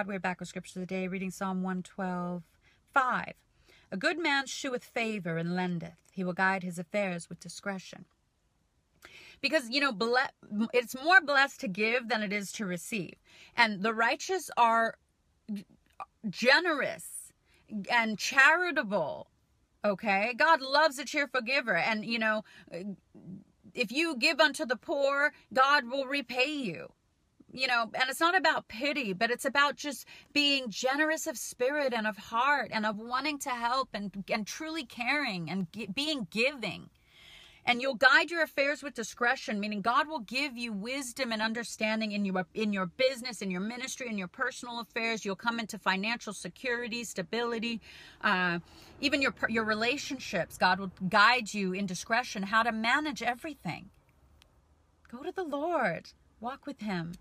God. We're back with scripture today, reading Psalm 112:5. A good man sheweth favor and lendeth. He will guide his affairs with discretion. Because, you know, it's more blessed to give than it is to receive. And the righteous are generous and charitable, okay? God loves a cheerful giver. And, you know, if you give unto the poor, God will repay you. You know, and it's not about pity, but it's about just being generous of spirit and of heart and of wanting to help and truly caring and being giving. And you'll guide your affairs with discretion, meaning God will give you wisdom and understanding in your business, in your ministry, in your personal affairs. You'll come into financial security, stability, even your relationships. God will guide you in discretion, how to manage everything. Go to the Lord. Walk with Him.